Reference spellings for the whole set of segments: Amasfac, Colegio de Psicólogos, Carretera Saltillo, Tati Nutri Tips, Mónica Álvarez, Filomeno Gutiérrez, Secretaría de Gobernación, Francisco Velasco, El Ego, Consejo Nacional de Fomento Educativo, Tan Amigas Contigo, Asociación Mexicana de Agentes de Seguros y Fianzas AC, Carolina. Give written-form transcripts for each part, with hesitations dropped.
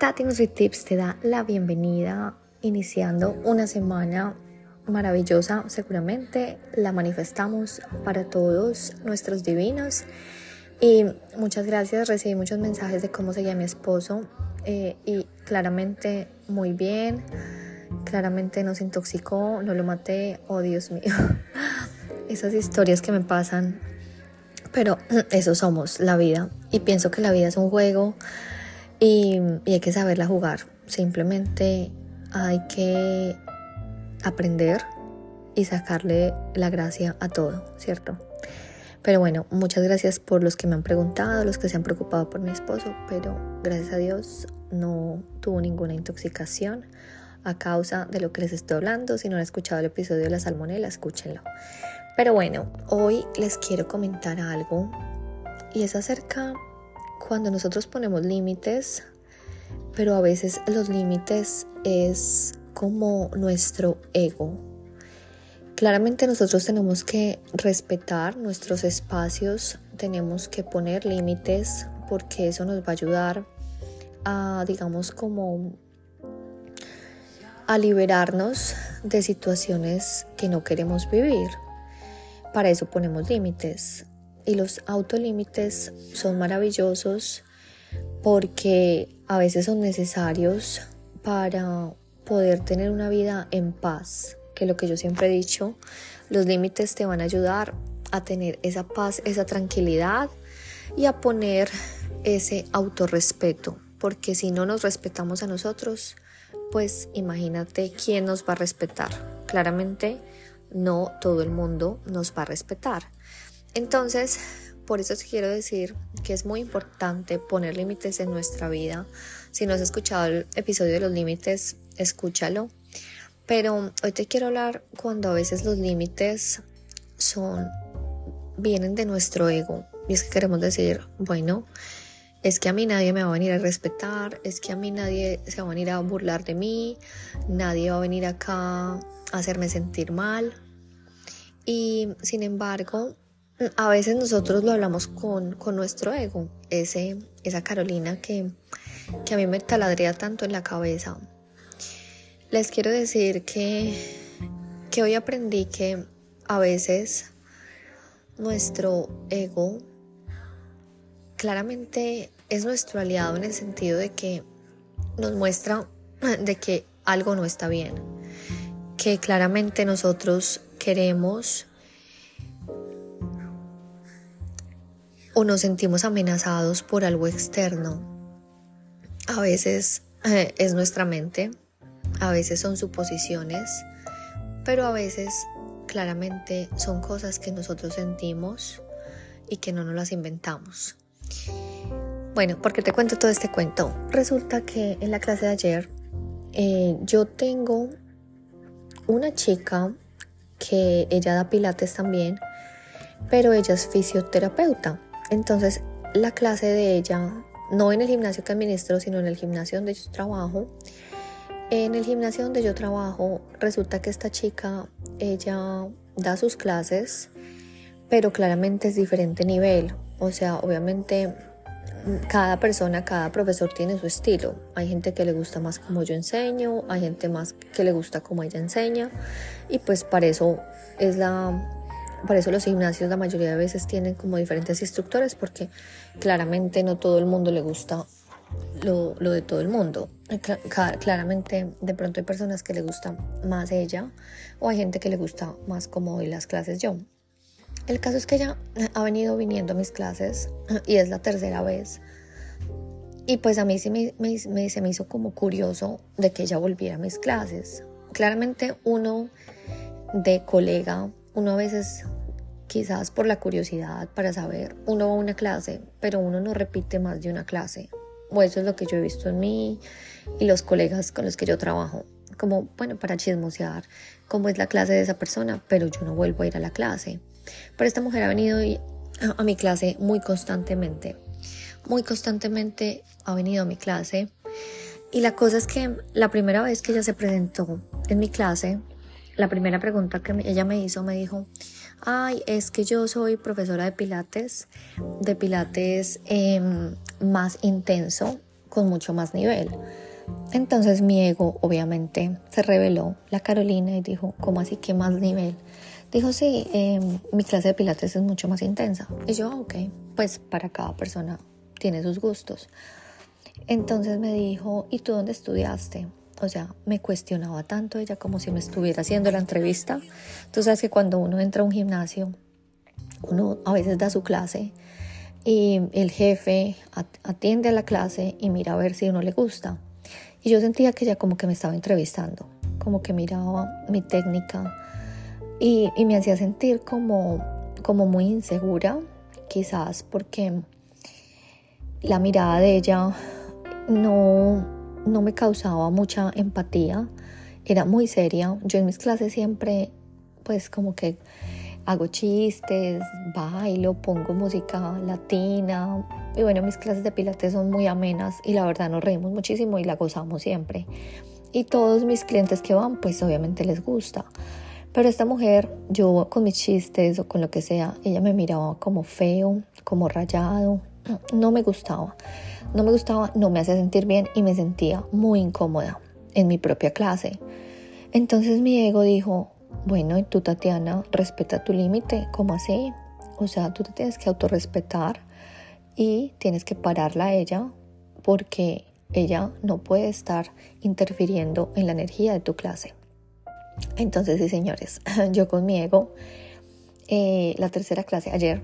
Tati Nutri Tips te da la bienvenida, iniciando una semana maravillosa. Seguramente la manifestamos para todos nuestros divinos. Y muchas gracias, recibí muchos mensajes de cómo seguía mi esposo y claramente muy bien, claramente nos intoxicó, no lo maté, oh Dios mío, esas historias que me pasan, pero eso somos, la vida, y pienso que la vida es un juego y hay que saberla jugar, simplemente hay que aprender y sacarle la gracia a todo, ¿cierto? Pero bueno, muchas gracias por los que me han preguntado, los que se han preocupado por mi esposo, pero gracias a Dios no tuvo ninguna intoxicación a causa de lo que les estoy hablando. Si no han escuchado el episodio de la salmonela, escúchenlo. Pero bueno, hoy les quiero comentar algo y es acerca cuando nosotros ponemos límites, pero a veces los límites es como nuestro ego. Claramente nosotros tenemos que respetar nuestros espacios, tenemos que poner límites porque eso nos va a ayudar a, digamos, como a liberarnos de situaciones que no queremos vivir. Para eso ponemos límites y los autolímites son maravillosos porque a veces son necesarios para poder tener una vida en paz. Que lo que yo siempre he dicho, los límites te van a ayudar a tener esa paz, esa tranquilidad y a poner ese autorrespeto, porque si no nos respetamos a nosotros, pues imagínate quién nos va a respetar. Claramente no todo el mundo nos va a respetar. Entonces, por eso te quiero decir que es muy importante poner límites en nuestra vida. Si no has escuchado el episodio de los límites, escúchalo. Pero hoy te quiero hablar cuando a veces los límites vienen de nuestro ego. Y es que queremos decir, bueno, es que a mí nadie me va a venir a respetar, es que a mí nadie se va a venir a burlar de mí, nadie va a venir acá a hacerme sentir mal. Y sin embargo, a veces nosotros lo hablamos con nuestro ego. Esa Carolina que a mí me taladrea tanto en la cabeza. Les quiero decir que hoy aprendí que a veces nuestro ego claramente es nuestro aliado en el sentido de que nos muestra de que algo no está bien, que claramente nosotros queremos o nos sentimos amenazados por algo externo. A veces es nuestra mente. A veces son suposiciones, pero a veces claramente son cosas que nosotros sentimos y que no nos las inventamos. Bueno, ¿por qué te cuento todo este cuento? Resulta que en la clase de ayer yo tengo una chica que ella da pilates también, pero ella es fisioterapeuta. Entonces la clase de ella, no en el gimnasio que administro, sino en el gimnasio donde yo trabajo. En el gimnasio donde yo trabajo, resulta que esta chica, ella da sus clases, pero claramente es diferente nivel. O sea, obviamente cada persona, cada profesor tiene su estilo. Hay gente que le gusta más como yo enseño, hay gente más que le gusta como ella enseña. Y pues para eso los gimnasios la mayoría de veces tienen como diferentes instructores, porque claramente no todo el mundo le gusta lo de todo el mundo. Claramente de pronto hay personas que le gusta más ella o hay gente que le gusta más como doy las clases yo. El caso es que ella ha venido viniendo a mis clases y es la tercera vez y pues a mí sí se me hizo como curioso de que ella volviera a mis clases. Claramente uno de colega, uno a veces quizás por la curiosidad para saber, uno va a una clase pero uno no repite más de una clase. O eso es lo que yo he visto en mí y los colegas con los que yo trabajo. Como, bueno, para chismosear cómo es la clase de esa persona, pero yo no vuelvo a ir a la clase. Pero esta mujer ha venido a mi clase muy constantemente. Muy constantemente ha venido a mi clase. Y la cosa es que la primera vez que ella se presentó en mi clase, la primera pregunta que ella me hizo, me dijo, ay, es que yo soy profesora de pilates más intenso, con mucho más nivel. Entonces mi ego obviamente se rebeló, la Carolina, y dijo, ¿cómo así que más nivel? Dijo, sí, mi clase de pilates es mucho más intensa. Y yo, ok, pues para cada persona tiene sus gustos. Entonces me dijo, ¿y tú dónde estudiaste? O sea, me cuestionaba tanto ella como si me estuviera haciendo la entrevista. Tú sabes que cuando uno entra a un gimnasio, uno a veces da su clase y el jefe atiende a la clase y mira a ver si a uno le gusta. Y yo sentía que ella como que me estaba entrevistando, como que miraba mi técnica y me hacía sentir como muy insegura, quizás porque la mirada de ella no me causaba mucha empatía, era muy seria. Yo en mis clases siempre pues como que hago chistes, bailo, pongo música latina. Y bueno, mis clases de pilates son muy amenas y la verdad nos reímos muchísimo y la gozamos siempre. Y todos mis clientes que van, pues obviamente les gusta. Pero esta mujer, yo con mis chistes o con lo que sea, ella me miraba como feo, como rayado. No me gustaba, no me hacía sentir bien y me sentía muy incómoda en mi propia clase. Entonces mi ego dijo, bueno, y tú, Tatiana, respeta tu límite. ¿Cómo así? O sea, tú te tienes que autorrespetar y tienes que pararla a ella porque ella no puede estar interfiriendo en la energía de tu clase. Entonces, sí, señores, yo con mi ego, la tercera clase, ayer,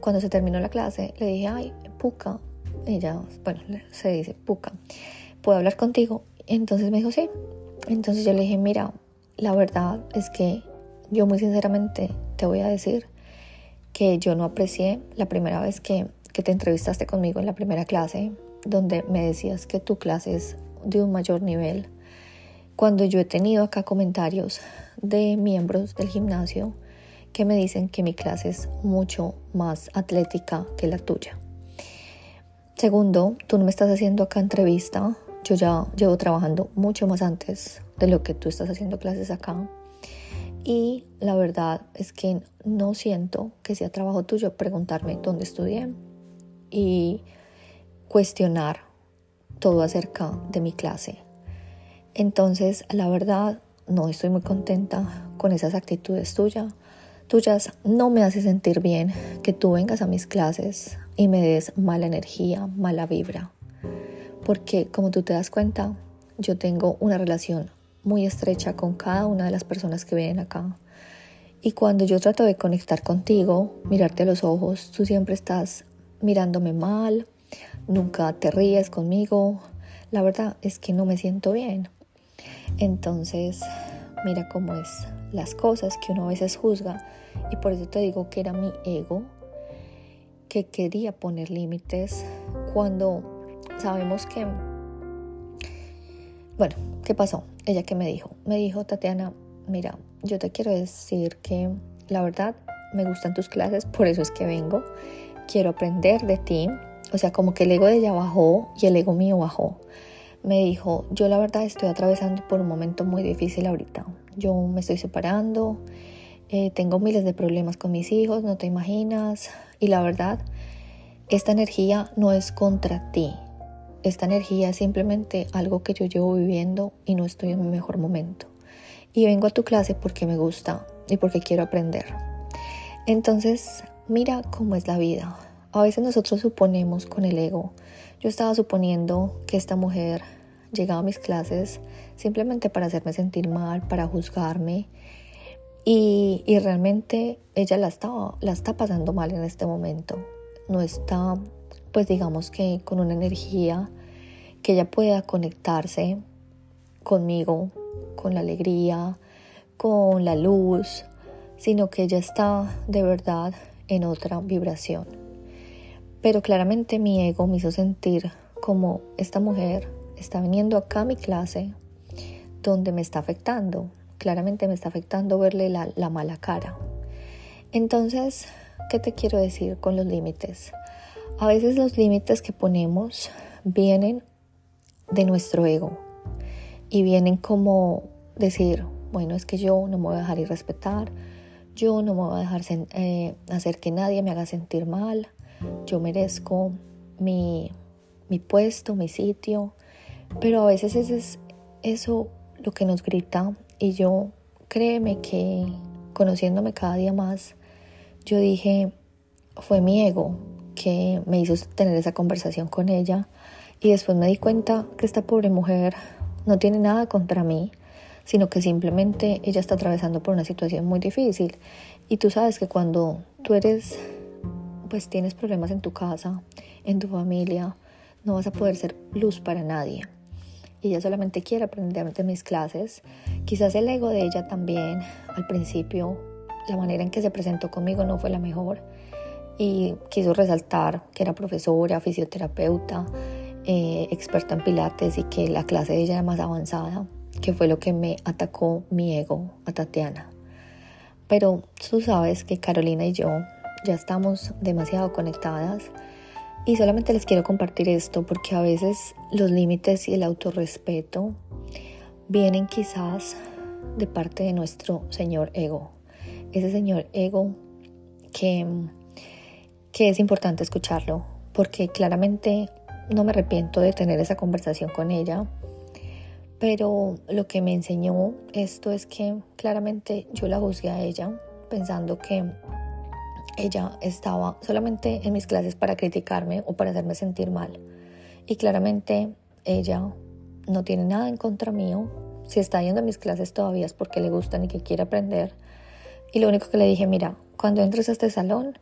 cuando se terminó la clase, le dije, ay, Puca, ella, bueno, se dice Puca, ¿puedo hablar contigo? Entonces me dijo, sí. Entonces yo le dije, mira, la verdad es que yo muy sinceramente te voy a decir que yo no aprecié la primera vez que te entrevistaste conmigo en la primera clase, donde me decías que tu clase es de un mayor nivel. Cuando yo he tenido acá comentarios de miembros del gimnasio que me dicen que mi clase es mucho más atlética que la tuya. Segundo, tú no me estás haciendo acá entrevista. Yo ya llevo trabajando mucho más antes de lo que tú estás haciendo clases acá. Y la verdad es que no siento que sea trabajo tuyo preguntarme dónde estudié y cuestionar todo acerca de mi clase. Entonces, la verdad, no estoy muy contenta con esas actitudes tuyas. No me hace sentir bien que tú vengas a mis clases y me des mala energía, mala vibra. Porque como tú te das cuenta, yo tengo una relación muy estrecha con cada una de las personas que vienen acá. Y cuando yo trato de conectar contigo, mirarte a los ojos, tú siempre estás mirándome mal, nunca te ríes conmigo. La verdad es que no me siento bien. Entonces, mira cómo es las cosas que uno a veces juzga. Y por eso te digo que era mi ego que quería poner límites cuando... Sabemos que, bueno, ¿qué pasó? Ella que me dijo, Tatiana, mira, yo te quiero decir que la verdad me gustan tus clases, por eso es que vengo, quiero aprender de ti. O sea, como que el ego de ella bajó y el ego mío bajó. Me dijo, yo la verdad estoy atravesando por un momento muy difícil ahorita, yo me estoy separando, tengo miles de problemas con mis hijos, no te imaginas, y la verdad, esta energía no es contra ti. Esta energía es simplemente algo que yo llevo viviendo y no estoy en mi mejor momento. Y vengo a tu clase porque me gusta y porque quiero aprender. Entonces, mira cómo es la vida. A veces nosotros suponemos con el ego. Yo estaba suponiendo que esta mujer llegaba a mis clases simplemente para hacerme sentir mal, para juzgarme. Y realmente ella la está pasando mal en este momento. No está... pues digamos que con una energía que ella pueda conectarse conmigo, con la alegría, con la luz, sino que ella está de verdad en otra vibración. Pero claramente mi ego me hizo sentir como esta mujer está viniendo acá a mi clase donde me está afectando. Claramente me está afectando verle la mala cara. Entonces, ¿qué te quiero decir con los límites? A veces los límites que ponemos vienen de nuestro ego y vienen como decir, bueno, es que yo no me voy a dejar irrespetar, yo no me voy a dejar hacer que nadie me haga sentir mal, yo merezco mi, mi puesto, mi sitio, pero a veces eso es eso lo que nos grita. Y yo, créeme que conociéndome cada día más, yo dije, fue mi ego que me hizo tener esa conversación con ella, y después me di cuenta que esta pobre mujer no tiene nada contra mí, sino que simplemente ella está atravesando por una situación muy difícil. Y tú sabes que cuando tú eres, pues tienes problemas en tu casa, en tu familia, no vas a poder ser luz para nadie. Ella solamente quiere aprender de mis clases. Quizás el ego de ella también, al principio, la manera en que se presentó conmigo no fue la mejor, y quiso resaltar que era profesora, fisioterapeuta, experta en pilates, y que la clase de ella era más avanzada, que fue lo que me atacó mi ego a Tatiana. Pero tú sabes que Carolina y yo ya estamos demasiado conectadas, y solamente les quiero compartir esto porque a veces los límites y el autorrespeto vienen quizás de parte de nuestro señor ego, ese señor ego que es importante escucharlo, porque claramente no me arrepiento de tener esa conversación con ella, pero lo que me enseñó esto es que claramente yo la juzgué a ella pensando que ella estaba solamente en mis clases para criticarme o para hacerme sentir mal, y claramente ella no tiene nada en contra mío. Si está yendo a mis clases todavía es porque le gustan y que quiere aprender. Y lo único que le dije, mira, cuando entres a este salón,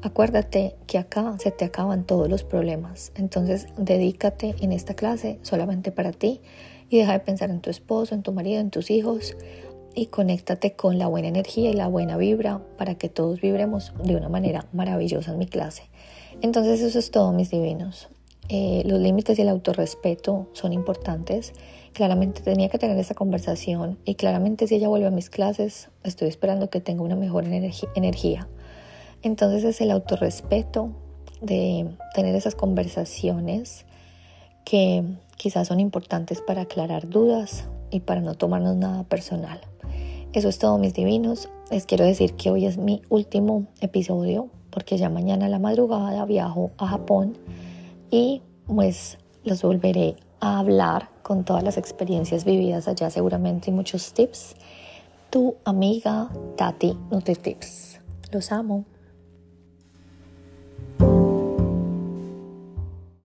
acuérdate que acá se te acaban todos los problemas. Entonces, dedícate en esta clase solamente para ti y deja de pensar en tu esposo, en tu marido, en tus hijos, y conéctate con la buena energía y la buena vibra para que todos vibremos de una manera maravillosa en mi clase. Entonces, eso es todo, mis divinos. Los límites y el autorrespeto son importantes. Claramente tenía que tener esa conversación, y claramente si ella vuelve a mis clases estoy esperando que tenga una mejor energía. Entonces es el autorrespeto de tener esas conversaciones que quizás son importantes para aclarar dudas y para no tomarnos nada personal. Eso es todo, mis divinos. Les quiero decir que hoy es mi último episodio porque ya mañana a la madrugada viajo a Japón. Y pues los volveré a hablar con todas las experiencias vividas allá seguramente, y muchos tips. Tu amiga Tati Nutri Tips. Los amo.